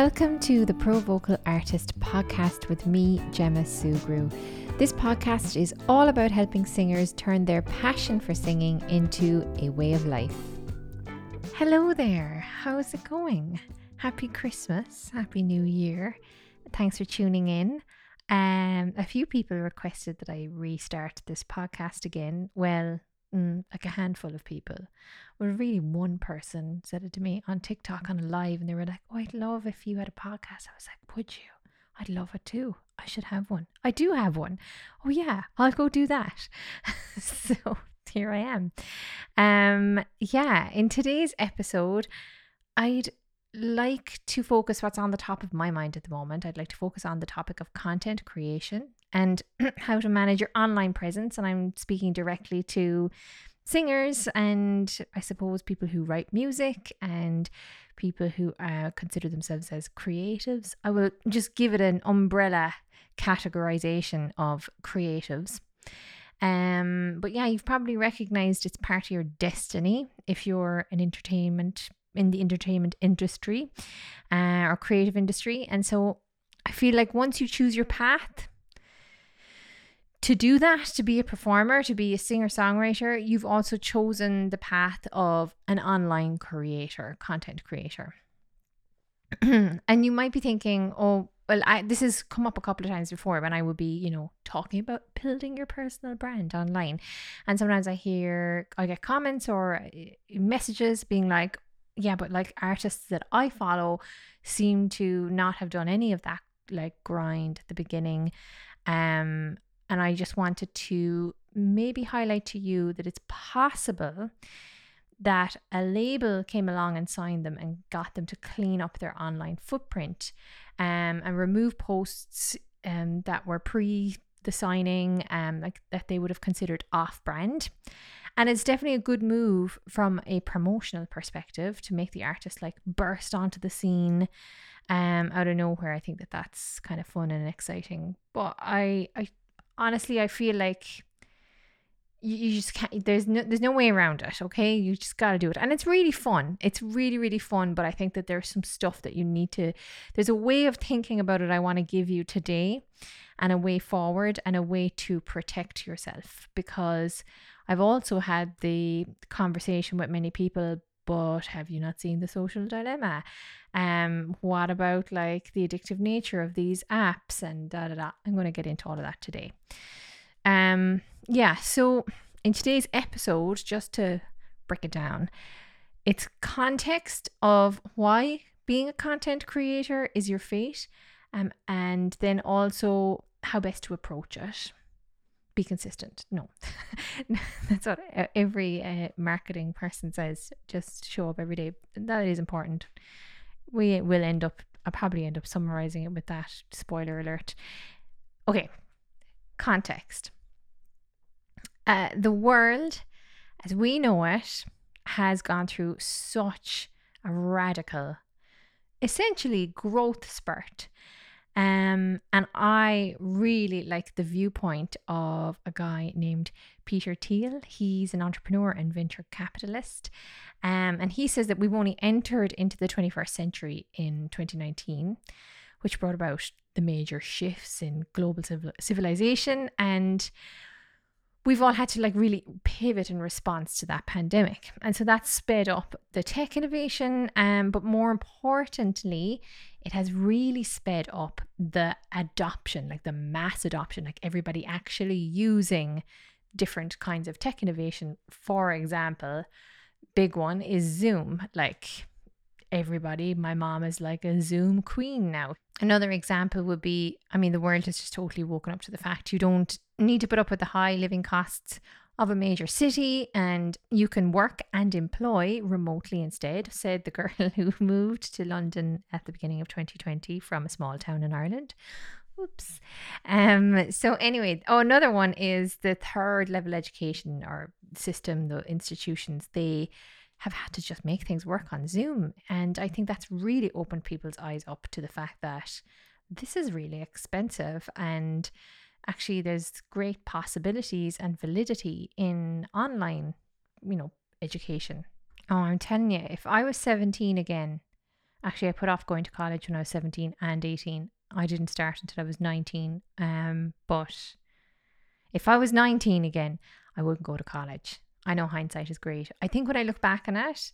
Welcome to the Pro Vocal Artist podcast with me, Gemma Sugru. This podcast is all about helping singers turn their passion for singing into a way of life. Hello there, how's it going? Happy Christmas, Happy New Year. Thanks for tuning in. A few people requested that I restart this podcast again. Well, like a handful of people. Well, really one person said it to me on TikTok on a live, and they were like, oh, I'd love if you had a podcast. I was like, would you? I'd love it too. I should have one. I do have one. Oh yeah, I'll go do that. So here I am. In today's episode, I'd like to focus what's on the top of my mind at the moment. I'd like to focus on the topic of content creation and how to manage your online presence. And I'm speaking directly to singers and I suppose people who write music and people who consider themselves as creatives. I will just give it an umbrella categorization of creatives. But yeah, you've probably recognized it's part of your destiny if you're an entertainment industry or creative industry. And so I feel like once you choose your path to do that, to be a performer, to be a singer-songwriter, you've also chosen the path of an online creator, content creator. And you might be thinking, oh, well, this has come up a couple of times before when I would be, talking about building your personal brand online. And sometimes I get comments or messages being like, yeah, but like artists that I follow seem to not have done any of that like grind at the beginning. And I just wanted to maybe highlight to you that it's possible that a label came along and signed them and got them to clean up their online footprint and remove posts that were pre the signing like that they would have considered off-brand. And it's definitely a good move from a promotional perspective to make the artist like burst onto the scene out of nowhere. I think that that's kind of fun and exciting. But I honestly, I feel like you just can't, there's no way around it, okay? You just got to do it. And it's really fun. It's really, really fun. But I think that there's some stuff that you need to, there's a way of thinking about it I want to give you today and a way forward and a way to protect yourself, because I've also had the conversation with many people, but have you not seen The Social Dilemma? What about like the addictive nature of these apps and da da da? I'm going to get into all of that today. So in today's episode, just to break it down, it's context of why being a content creator is your fate, and then also how best to approach it. Be consistent. No, that's what every marketing person says. Just show up every day. That is important. We will I'll probably end up summarizing it with that. Spoiler alert. Okay. Context. The world as we know it has gone through such a radical, essentially growth spurt. And I really like the viewpoint of a guy named Peter Thiel. He's an entrepreneur and venture capitalist. And he says that we've only entered into the 21st century in 2019, which brought about the major shifts in global civilization. And we've all had to like really pivot in response to that pandemic. And so that sped up the tech innovation. But more importantly, it has really sped up the adoption, like the mass adoption, like everybody actually using different kinds of tech innovation. For example, big one is Zoom. Like everybody, my mom is like a Zoom queen now. Another example would be, the world has just totally woken up to the fact you don't need to put up with the high living costs of a major city, and you can work and employ remotely instead, said the girl who moved to London at the beginning of 2020 from a small town in Ireland. Oops. So anyway, another one is the third level education or system, the institutions, they have had to just make things work on Zoom. And I think that's really opened people's eyes up to the fact that this is really expensive and actually there's great possibilities and validity in online, education. Oh, I'm telling you, if I was 17 again, Actually, I put off going to college when I was 17 and 18. I didn't start until I was 19. But if I was 19 again, I wouldn't go to college. I know hindsight is great. I think when I look back on it,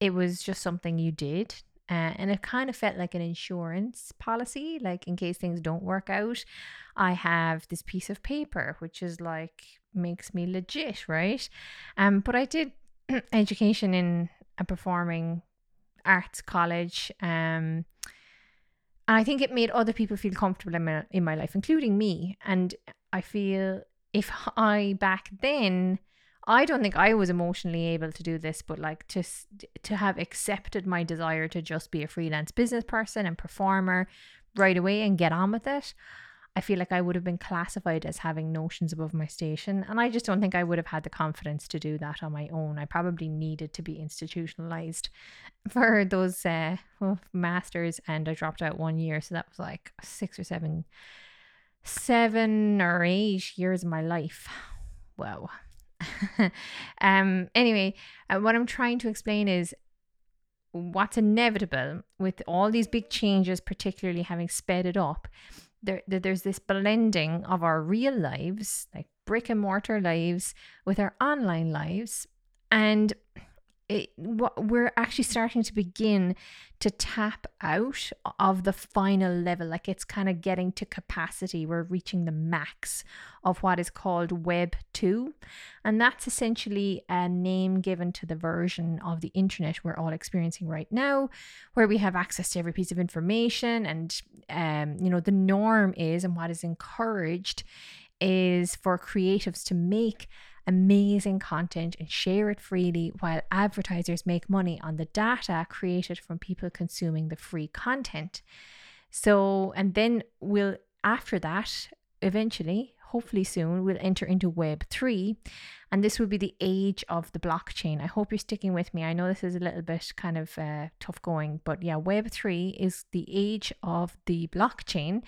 it was just something you did. And it kind of felt like an insurance policy, like in case things don't work out, I have this piece of paper, which is like, makes me legit, right? But I did education in a performing arts college. And I think it made other people feel comfortable in my life, including me. And I feel if I back then, I don't think I was emotionally able to do this, but like to have accepted my desire to just be a freelance business person and performer right away and get on with it, I feel like I would have been classified as having notions above my station. And I just don't think I would have had the confidence to do that on my own. I probably needed to be institutionalized for those masters, and I dropped out 1 year. So that was like 7 or 8 years of my life. Wow. Anyway, what I'm trying to explain is what's inevitable with all these big changes, particularly having sped it up. There's this blending of our real lives, like brick and mortar lives, with our online lives, and we're actually starting to begin to tap out of the final level. Like it's kind of getting to capacity. We're reaching the max of what is called Web 2. And that's essentially a name given to the version of the internet we're all experiencing right now, where we have access to every piece of information. And, you know, the norm is, and what is encouraged is, for creatives to make amazing content and share it freely, while advertisers make money on the data created from people consuming the free content. So, and then we'll, after that, eventually, hopefully soon, we'll enter into Web 3, and this will be the age of the blockchain. I hope you're sticking with me. I know this is a little bit kind of tough going, but yeah, Web 3 is the age of the blockchain.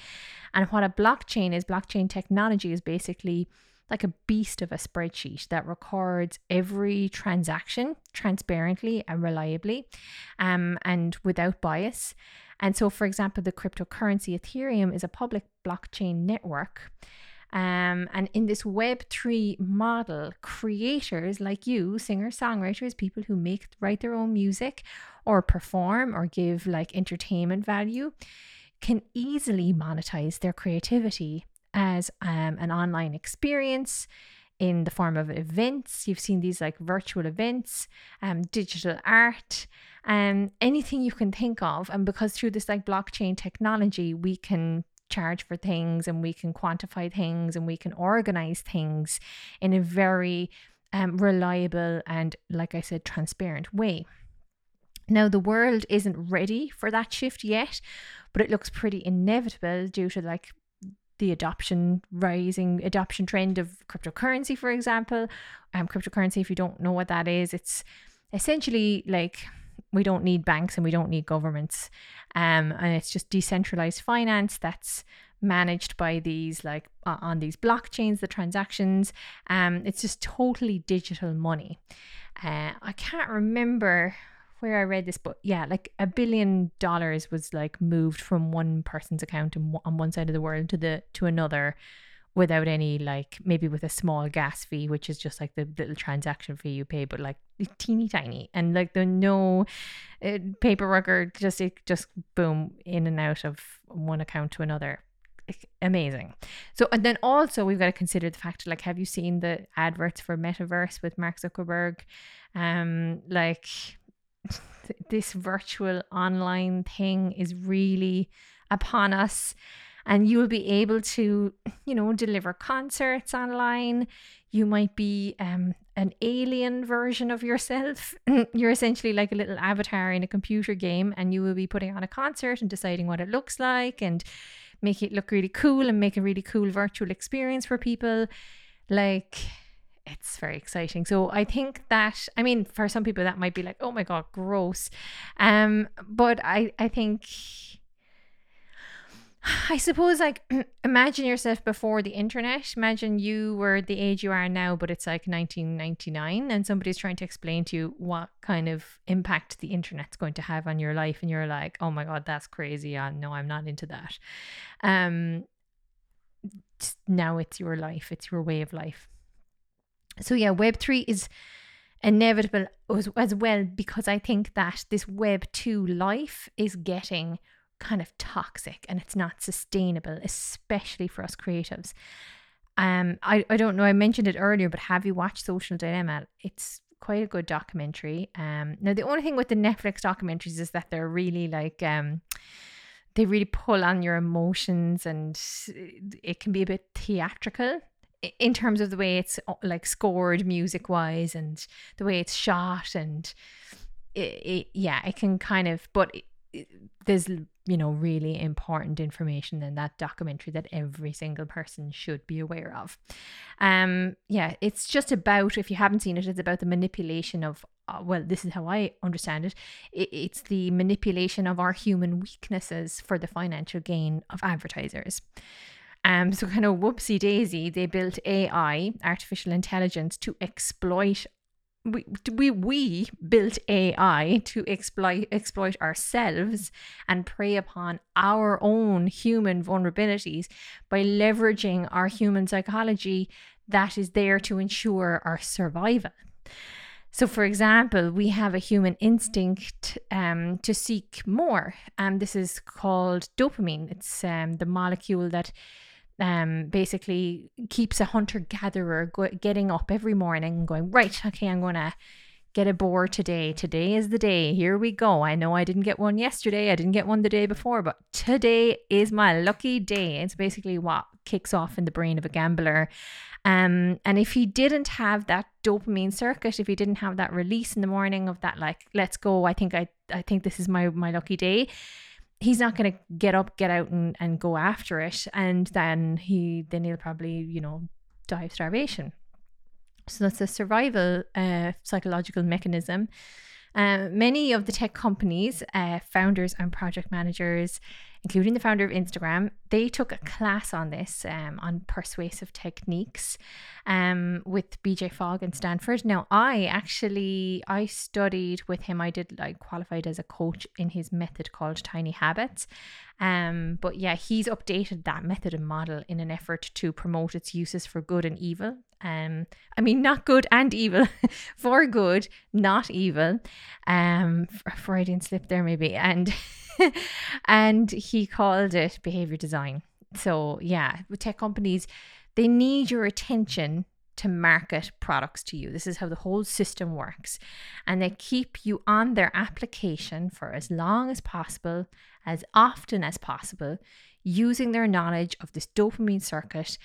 And what a blockchain is, blockchain technology is basically like a beast of a spreadsheet that records every transaction transparently and reliably, and without bias. And so, for example, the cryptocurrency Ethereum is a public blockchain network. And in this Web 3 model, creators like you, singers, songwriters, people who write their own music or perform or give like entertainment value, can easily monetize their creativity as an online experience in the form of events. You've seen these like virtual events, digital art, anything you can think of. And because through this like blockchain technology, we can charge for things, and we can quantify things, and we can organize things in a very reliable and, like I said, transparent way. Now, the world isn't ready for that shift yet, but it looks pretty inevitable due to like the rising adoption trend of cryptocurrency, for example. Cryptocurrency, if you don't know what that is, it's essentially like, we don't need banks and we don't need governments. And it's just decentralized finance that's managed by these like on these blockchains, the transactions. It's just totally digital money. I can't remember where I read this, but yeah, like $1 billion was like moved from one person's account on one side of the world to another, without any, like, maybe with a small gas fee, which is just like the little transaction fee you pay, but like teeny tiny, and like the no paperwork, or just boom, in and out of one account to another. Amazing. So, and then also we've got to consider the fact, like, have you seen the adverts for Metaverse with Mark Zuckerberg? Like, this virtual online thing is really upon us, and you will be able to, you know, deliver concerts online. You might be an alien version of yourself. You're essentially like a little avatar in a computer game, and you will be putting on a concert and deciding what it looks like and make it look really cool and make a really cool virtual experience for people. Like, it's very exciting. So I think that, I mean, for some people that might be like, oh my God, gross. But I think I suppose, like, imagine yourself before the internet. Imagine you were the age you are now, but it's like 1999 and somebody's trying to explain to you what kind of impact the internet's going to have on your life. And you're like, oh my God, that's crazy. Oh, no, I'm not into that. Now it's your life. It's your way of life. So yeah, Web 3 is inevitable as well, because I think that this Web 2 life is getting kind of toxic and it's not sustainable, especially for us creatives. I don't know, I mentioned it earlier, but have you watched Social Dilemma? It's quite a good documentary. Now the only thing with the Netflix documentaries is that they're really like, they really pull on your emotions and it can be a bit theatrical in terms of the way it's like scored music wise and the way it's shot, and it can kind of, but there's, you know, really important information in that documentary that every single person should be aware of. It's just about, if you haven't seen it, it's about the manipulation of, well, this is how I understand it. It's the manipulation of our human weaknesses for the financial gain of advertisers. So kind of whoopsie daisy, they built AI, artificial intelligence, to exploit. We built AI to exploit ourselves and prey upon our own human vulnerabilities by leveraging our human psychology that is there to ensure our survival. So, for example, we have a human instinct to seek more. This is called dopamine. It's the molecule that basically keeps a hunter-gatherer getting up every morning and going, right, okay, I'm going to get a boar today. Today is the day. Here we go. I know I didn't get one yesterday. I didn't get one the day before, but today is my lucky day. It's basically what kicks off in the brain of a gambler. And if he didn't have that dopamine circuit, if he didn't have that release in the morning of that, like, let's go, I think this is my lucky day, he's not going to get up, get out and go after it. And then he'll probably, you know, die of starvation. So that's a survival psychological mechanism. Many of the tech companies, founders and project managers, including the founder of Instagram, they took a class on this, on persuasive techniques, with BJ Fogg in Stanford. Now, I studied with him. I qualified as a coach in his method called Tiny Habits. But yeah, he's updated that method and model in an effort to promote its uses for good and evil. Not good and evil, for good, not evil. Freudian slip there maybe. And he called it behavior design. So yeah, with tech companies, they need your attention to market products to you. This is how the whole system works. And they keep you on their application for as long as possible, as often as possible, using their knowledge of this dopamine circuit,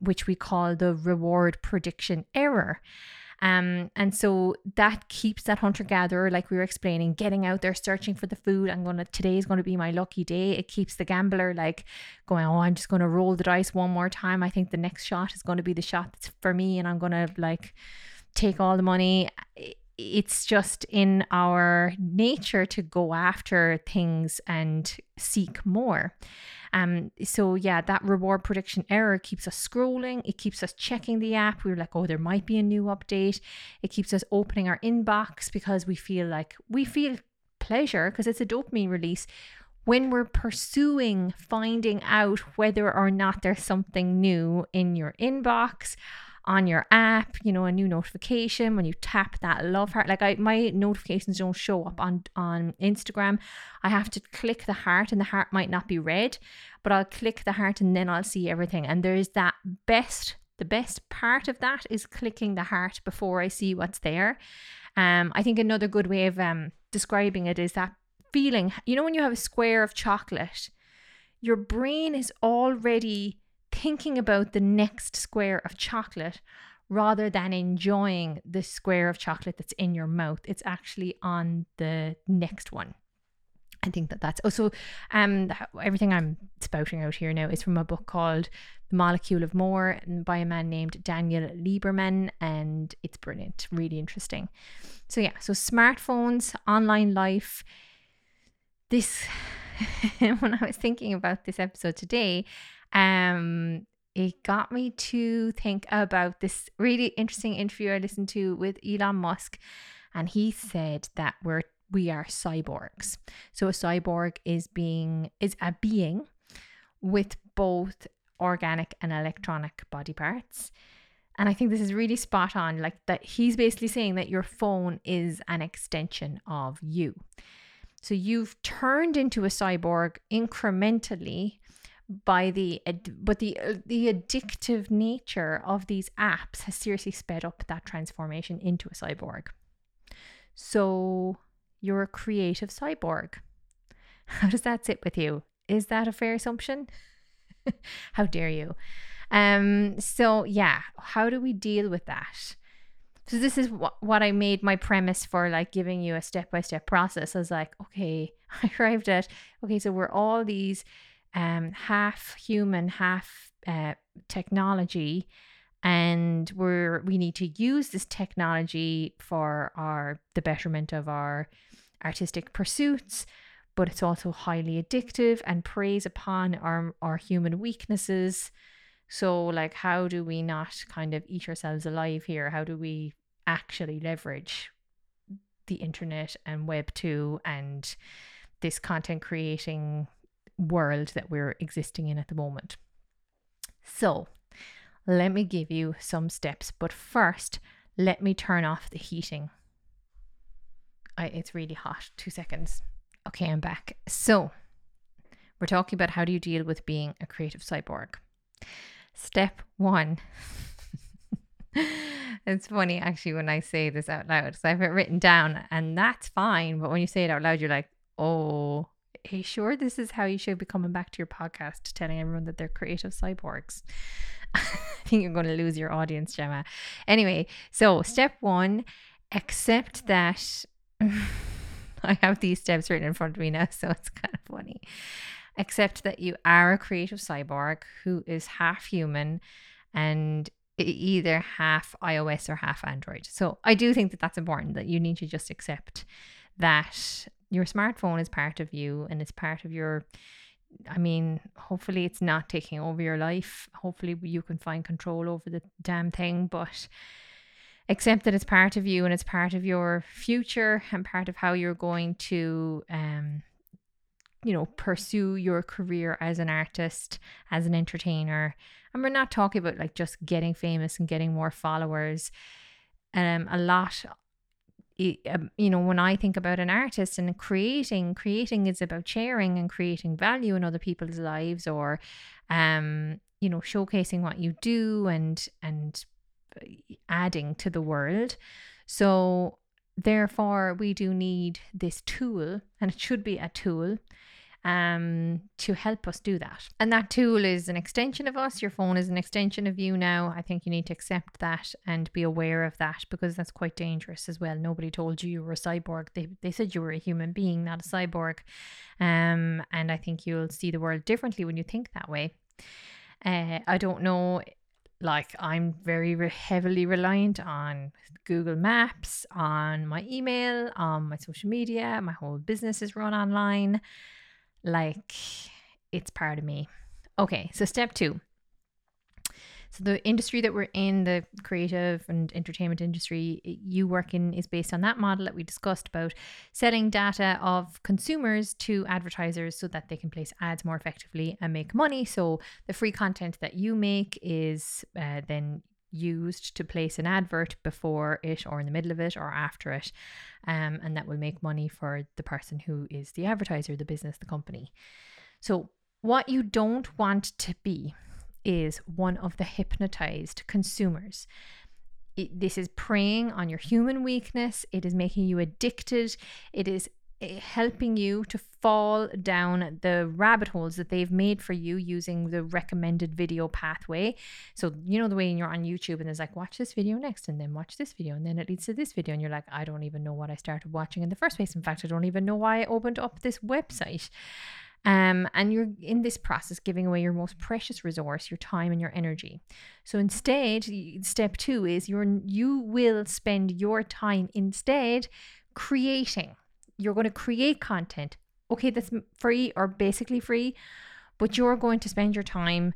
which we call the reward prediction error. And so that keeps that hunter-gatherer, like we were explaining, getting out there, searching for the food. Today is going to be my lucky day. It keeps the gambler like going, oh, I'm just going to roll the dice one more time. I think the next shot is going to be the shot that's for me, and I'm going to like take all the money. It's just in our nature to go after things and seek more. So yeah, that reward prediction error keeps us scrolling. It keeps us checking the app. We're like, oh, there might be a new update. It keeps us opening our inbox because we feel pleasure, because it's a dopamine release when we're pursuing finding out whether or not there's something new in your inbox, on your app, you know, a new notification when you tap that love heart. Like my notifications don't show up on Instagram. I have to click the heart, and the heart might not be red, but I'll click the heart and then I'll see everything. And there is that the best part of that is clicking the heart before I see what's there. I think another good way of describing it is that feeling, you know, when you have a square of chocolate, your brain is already thinking about the next square of chocolate rather than enjoying the square of chocolate that's in your mouth. It's actually on the next one. I think that's also, everything I'm spouting out here now is from a book called The Molecule of More by a man named Daniel Lieberman, and it's brilliant, really interesting. So yeah, so smartphones, online life, this when I was thinking about this episode today, it got me to think about this really interesting interview I listened to with Elon Musk, and he said that we are cyborgs. So a cyborg is a being with both organic and electronic body parts. And I think this is really spot on, like that he's basically saying that your phone is an extension of you. So you've turned into a cyborg incrementally by the addictive nature of these apps has seriously sped up that transformation into a cyborg. So you're a creative cyborg. How does that sit with you? Is that a fair assumption? How dare you? So yeah, how do we deal with that? So this is what I made my premise for, like, giving you a step-by-step process. I was like, okay, I arrived at, okay, so we're all these half human, half technology, and we need to use this technology for the betterment of our artistic pursuits, but it's also highly addictive and preys upon our human weaknesses. So, like, how do we not kind of eat ourselves alive here? How do we actually leverage the internet and Web 2 and this content creating world that we're existing in at the moment? So, let me give you some steps, but first, let me turn off the heating. It's really hot. 2 seconds. Okay, I'm back. So, we're talking about how do you deal with being a creative cyborg? Step one. It's funny actually when I say this out loud, because I have it written down and that's fine, but when you say it out loud you're like, oh, are you sure this is how you should be coming back to your podcast, telling everyone that they're creative cyborgs? I think you're going to lose your audience, Gemma. Anyway, so step one, accept that. I have these steps written in front of me now, so it's kind of funny. Accept that you are a creative cyborg who is half human and either half iOS or half Android. So I do think that that's important, that you need to just accept that your smartphone is part of you and it's part of your, I mean, hopefully it's not taking over your life. Hopefully you can find control over the damn thing, but accept that it's part of you and it's part of your future and part of how you're going to, pursue your career as an artist, as an entertainer. And we're not talking about like just getting famous and getting more followers. When I think about an artist and creating is about sharing and creating value in other people's lives, or, showcasing what you do and adding to the world. So therefore, we do need this tool, and it should be a tool to help us do that. And that tool is an extension of us. Your phone is an extension of you now. I think you need to accept that and be aware of that, because that's quite dangerous as well. Nobody told you were a cyborg. They said you were a human being, not a cyborg. And I think you'll see the world differently when you think that way. I don't know. Like, I'm very heavily reliant on Google Maps, on my email, on my social media. My whole business is run online. Like, it's part of me. Okay, so step two. So the industry that we're in, the creative and entertainment industry you work in, is based on that model that we discussed about selling data of consumers to advertisers so that they can place ads more effectively and make money. So the free content that you make is then used to place an advert before it or in the middle of it or after it. And that will make money for the person who is the advertiser, the business, the company. So what you don't want to be is one of the hypnotized consumers. This is preying on your human weakness. It is making you addicted. It is helping you to fall down the rabbit holes that they've made for you using the recommended video pathway. So, the way you're on YouTube and there's like, watch this video next, and then watch this video, and then it leads to this video. And you're like, I don't even know what I started watching in the first place. In fact, I don't even know why I opened up this website. And you're in this process giving away your most precious resource, your time and your energy. So instead, step two is you will spend your time instead creating. You're going to create content, okay, that's free or basically free, but you're going to spend your time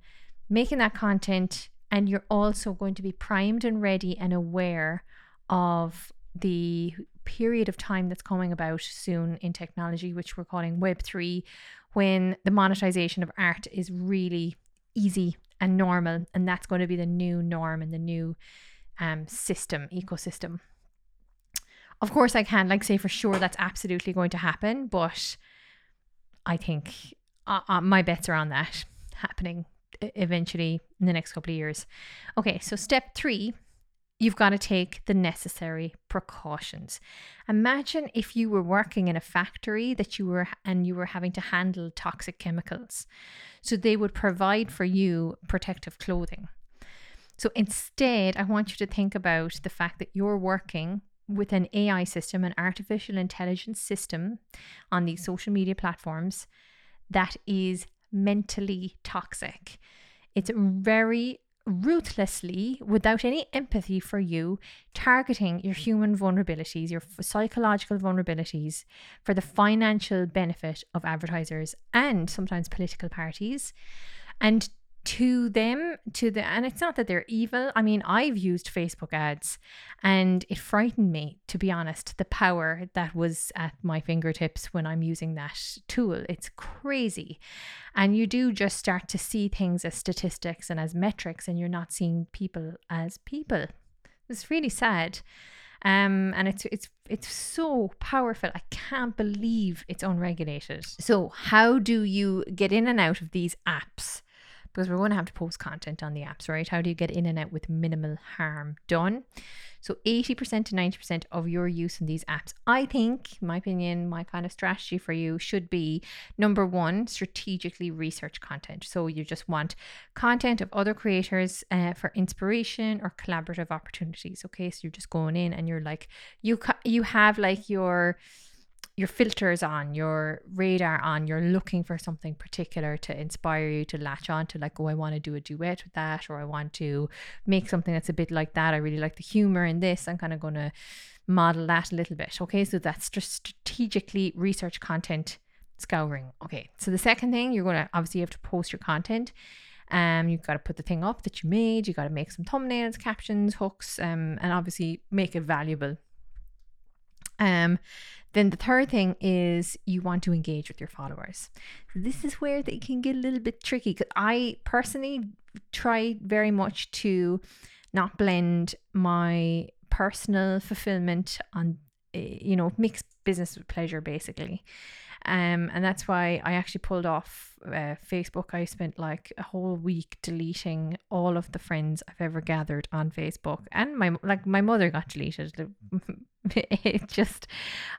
making that content, and you're also going to be primed and ready and aware of the period of time that's coming about soon in technology, which we're calling Web 3, when the monetization of art is really easy and normal, and that's going to be the new norm and the new ecosystem. Of course, I can't say for sure that's absolutely going to happen, but I think my bets are on that happening eventually in the next couple of years. Okay, so step 3, you've got to take the necessary precautions. Imagine if you were working in a factory and you were having to handle toxic chemicals. So they would provide for you protective clothing. So instead, I want you to think about the fact that you're working with an AI system, an artificial intelligence system on these social media platforms that is mentally toxic. It's very ruthlessly, without any empathy for you, targeting your human vulnerabilities, your psychological vulnerabilities, for the financial benefit of advertisers and sometimes political parties. And and it's not that they're evil. I mean, I've used Facebook ads and it frightened me, to be honest, the power that was at my fingertips when I'm using that tool. It's crazy. And you do just start to see things as statistics and as metrics, and you're not seeing people as people. It's really sad. And it's so powerful. I can't believe it's unregulated. So how do you get in and out of these apps? Because we're going to have to post content on the apps, right? How do you get in and out with minimal harm done? So 80% to 90% of your use in these apps, I think, in my opinion, my kind of strategy for you should be, 1, strategically research content. So you just want content of other creators for inspiration or collaborative opportunities. Okay, so you're just going in and you're like, you have your filters on, your radar on, you're looking for something particular to inspire you, to latch on to, like, oh, I want to do a duet with that, or I want to make something that's a bit like that. I really like the humor in this. I'm kind of going to model that a little bit. Okay, so that's just strategically research content scouring. Okay, so the second thing, you're going to obviously have to post your content. You've got to put the thing up that you made. You got to make some thumbnails, captions, hooks, and obviously make it valuable. Then the third thing is you want to engage with your followers. This is where they can get a little bit tricky, because I personally try very much to not blend my personal fulfillment on, mixed business with pleasure, basically. And that's why I actually pulled off Facebook. I spent a whole week deleting all of the friends I've ever gathered on Facebook, and my mother got deleted. It just,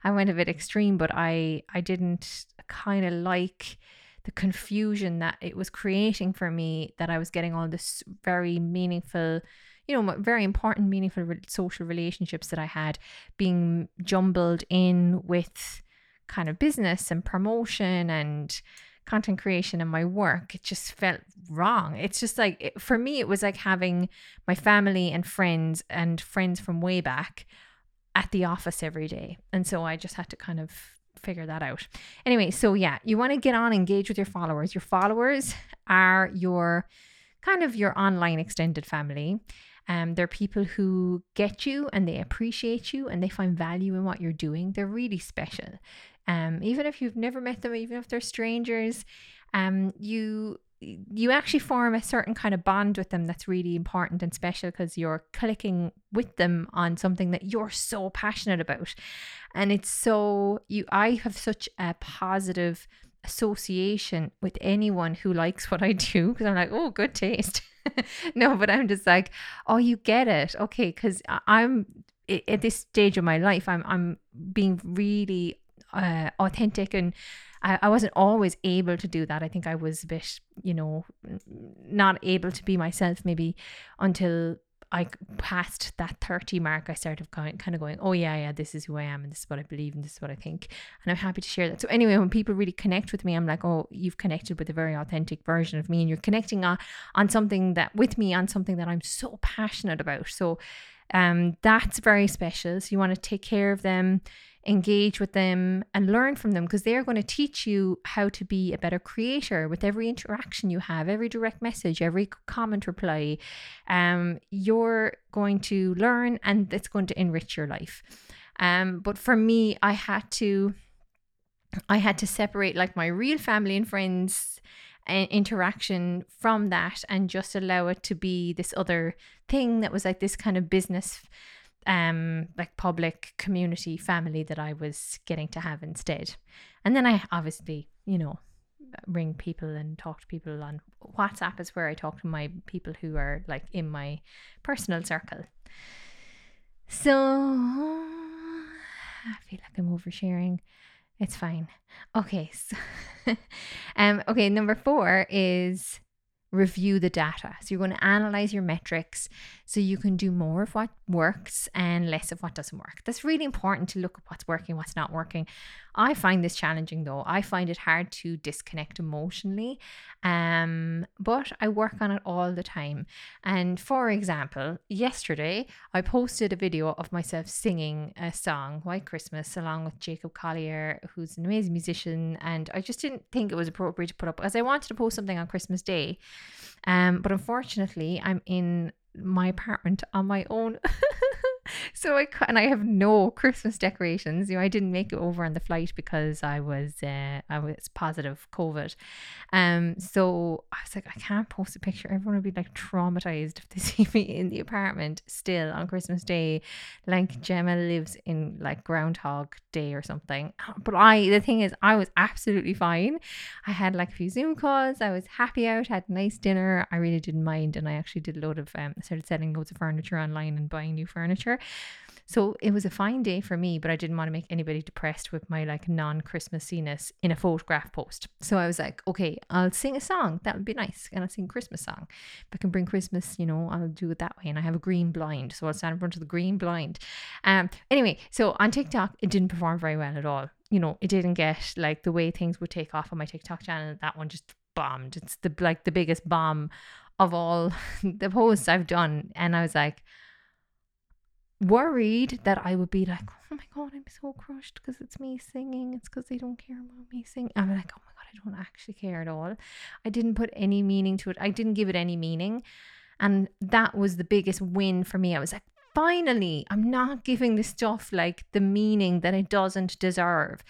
I went a bit extreme, but I didn't kind of like the confusion that it was creating for me, that I was getting all this very meaningful, very important, meaningful social relationships that I had being jumbled in with kind of business and promotion and content creation and my work. It just felt wrong. It's just for me, it was like having my family and friends from way back at the office every day. And so I just had to kind of figure that out. Anyway, so yeah, you want to get on, engage with your followers. Your followers are your online extended family. They're people who get you and they appreciate you and they find value in what you're doing. They're really special. Even if you've never met them, even if they're strangers, you actually form a certain kind of bond with them that's really important and special, because you're clicking with them on something that you're so passionate about. And it's I have such a positive association with anyone who likes what I do, because I'm like, oh, good taste. No, but I'm just like, oh, you get it. Okay, because I'm at this stage of my life, I'm being really authentic, and I wasn't always able to do that. I think I was a bit, not able to be myself, maybe until I passed that 30 mark. I started kind of going, oh yeah, this is who I am, and this is what I believe, and this is what I think, and I'm happy to share that. So anyway, when people really connect with me, I'm like, oh, you've connected with a very authentic version of me, and you're connecting on something that I'm so passionate about. So that's very special. So you want to take care of them, engage with them and learn from them, because they're going to teach you how to be a better creator with every interaction you have, every direct message, every comment reply. You're going to learn, and it's going to enrich your life. But for me, I had to separate like my real family and friends interaction from that, and just allow it to be this other thing that was like this kind of business, like public community family that I was getting to have instead. And then I obviously, you know, ring people and talk to people on WhatsApp is where I talk to my people who are like in my personal circle. So I feel like I'm oversharing. It's fine. Okay. So okay. Number 4 is review the data. So you're going to analyze your metrics so you can do more of what works and less of what doesn't work. That's really important to look at what's working, what's not working. I find this challenging though. I find it hard to disconnect emotionally, but I work on it all the time. And for example, yesterday I posted a video of myself singing a song, White Christmas, along with Jacob Collier, who's an amazing musician, and I just didn't think it was appropriate to put up, as I wanted to post something on Christmas Day. But unfortunately I'm in my apartment on my own. So I have no Christmas decorations. You know, I didn't make it over on the flight because I was positive COVID. So I was like, I can't post a picture. Everyone would be like traumatized if they see me in the apartment still on Christmas Day, like Gemma lives in like Groundhog Day or something. But the thing is I was absolutely fine. I had like a few Zoom calls. I was happy out, had a nice dinner. I really didn't mind, and I actually did a load of started selling loads of furniture online and buying new furniture. So it was a fine day for me, but I didn't want to make anybody depressed with my like non-Christmassiness in a photograph post. So I was like, okay, I'll sing a song. That would be nice. And I'll sing a Christmas song. If I can bring Christmas, you know, I'll do it that way. And I have a green blind, so I'll stand in front of the green blind. Anyway, so on TikTok, it didn't perform very well at all. You know, it didn't get like the way things would take off on my TikTok channel. That one just bombed. It's the biggest bomb of all the posts I've done. And I was like, worried that I would be like, oh my god, I'm so crushed because it's me singing, it's because they don't care about me singing. I'm like, oh my god, I don't actually care at all. I didn't put any meaning to it. I didn't give it any meaning. And that was the biggest win for me. I was like, finally, I'm not giving this stuff like the meaning that it doesn't deserve.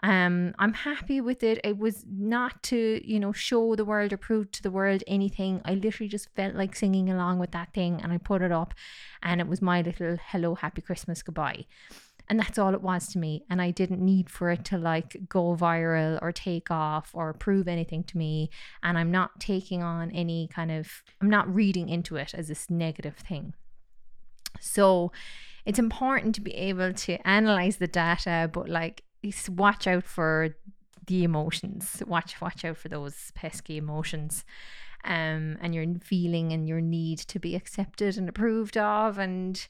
I'm happy with it. It was not to, you know, show the world or prove to the world anything. I literally just felt like singing along with that thing, and I put it up, and it was my little hello, happy Christmas, goodbye. And that's all it was to me. And I didn't need for it to like go viral or take off or prove anything to me. And I'm not taking on any kind of, I'm not reading into it as this negative thing. So it's important to be able to analyze the data, but like watch out for the emotions. Watch out for those pesky emotions, and your feeling and your need to be accepted and approved of, and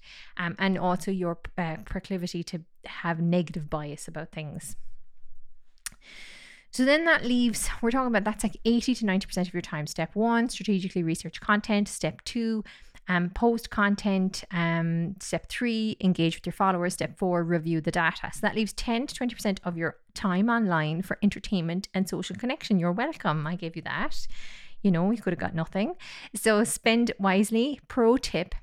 also your proclivity to have negative bias about things. So then that leaves, we're talking about, that's like 80 to 90% of your time. Step 1, strategically research content. Step 2, post content. Step 3, engage with your followers. Step 4, review the data. So that leaves 10 to 20% of your time online for entertainment and social connection. You're welcome. I gave you that. You know, we could have got nothing. So spend wisely. Pro tip: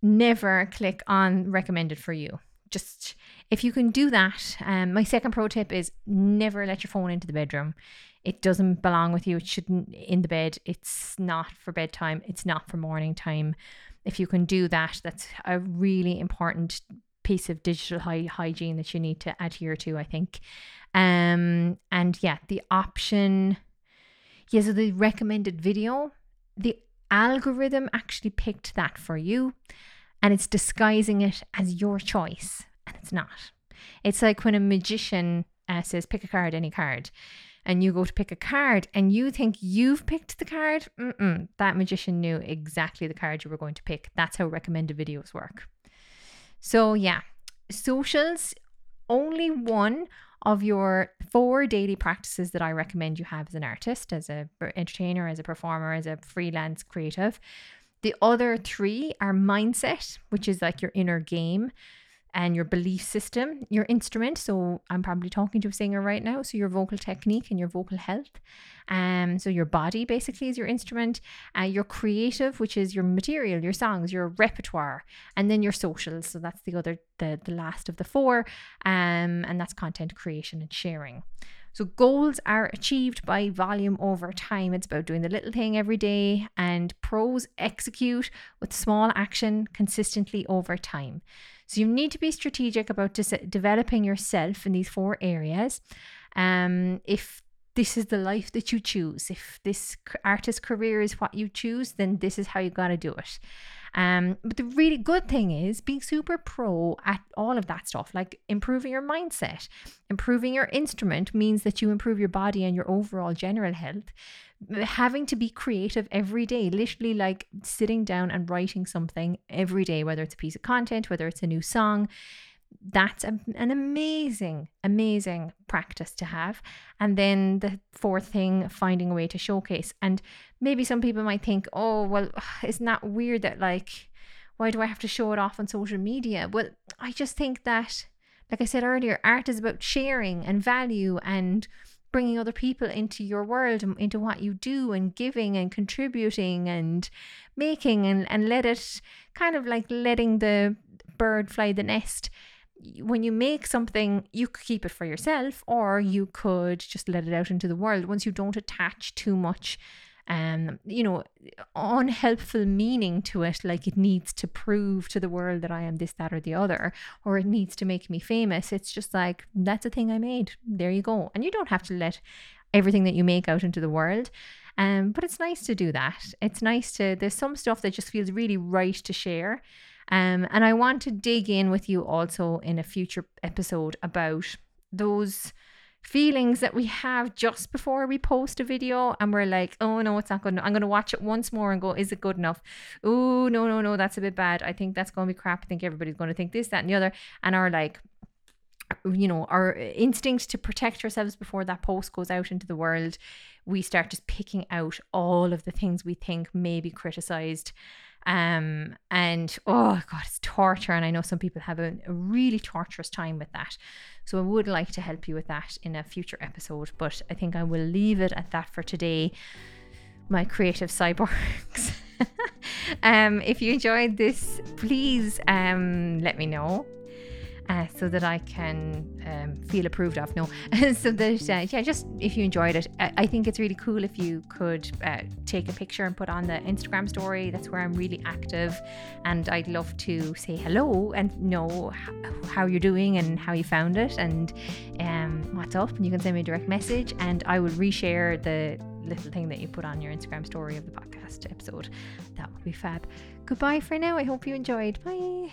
never click on recommended for you. Just if you can do that. My second pro tip is never let your phone into the bedroom. It doesn't belong with you. It shouldn't in the bed. It's not for bedtime. It's not for morning time. If you can do that, that's a really important piece of digital hygiene that you need to adhere to, I think. And yeah, the option. Yeah, so the recommended video, the algorithm actually picked that for you, and it's disguising it as your choice, and it's not. It's like when a magician says, pick a card, any card. And you go to pick a card and you think you've picked the card. That magician knew exactly the card you were going to pick. That's how recommended videos work. So yeah, socials, only one of your 4 daily practices that I recommend you have as an artist, as an entertainer, as a performer, as a freelance creative. The other 3 are mindset, which is like your inner game, and your belief system, your instrument. So I'm probably talking to a singer right now. So your vocal technique and your vocal health. So your body basically is your instrument. Your creative, which is your material, your songs, your repertoire, and then your socials. So that's the other, the last of the four. And that's content creation and sharing. So goals are achieved by volume over time. It's about doing the little thing every day, and pros execute with small action consistently over time. So you need to be strategic about developing yourself in these four areas. If this is the life that you choose, if this artist career is what you choose, then this is how you got to do it. But the really good thing is being super pro at all of that stuff, like improving your mindset. Improving your instrument means that you improve your body and your overall general health. Having to be creative every day, literally like sitting down and writing something every day, whether it's a piece of content, whether it's a new song. That's an amazing, amazing practice to have. And then the fourth thing, finding a way to showcase. And maybe some people might think, oh, well, isn't that weird that, like, why do I have to show it off on social media? Well, I just think that, like I said earlier, art is about sharing and value and bringing other people into your world and into what you do and giving and contributing and making and let it kind of like letting the bird fly the nest. When you make something, you could keep it for yourself, or you could just let it out into the world. Once you don't attach too much, unhelpful meaning to it, like it needs to prove to the world that I am this, that, or the other, or it needs to make me famous. It's just like, that's a thing I made. There you go. And you don't have to let everything that you make out into the world. But it's nice to do that. It's nice to, there's some stuff that just feels really right to share. And I want to dig in with you also in a future episode about those feelings that we have just before we post a video and we're like, oh no, it's not good enough. I'm going to watch it once more and go, is it good enough? Oh, no, that's a bit bad. I think that's going to be crap. I think everybody's going to think this, that, and the other. And are like, our instinct to protect ourselves before that post goes out into the world, we start just picking out all of the things we think may be criticized. And oh God, it's torture. And I know some people have a really torturous time with that. So I would like to help you with that in a future episode, but I think I will leave it at that for today, my creative cyborgs. If you enjoyed this, please let me know. So that I can feel approved of. No, so that just if you enjoyed it, I think it's really cool if you could take a picture and put on the Instagram story. That's where I'm really active, and I'd love to say hello and know how you're doing and how you found it and what's up. And you can send me a direct message, and I will reshare the little thing that you put on your Instagram story of the podcast episode. That would be fab. Goodbye for now. I hope you enjoyed. Bye.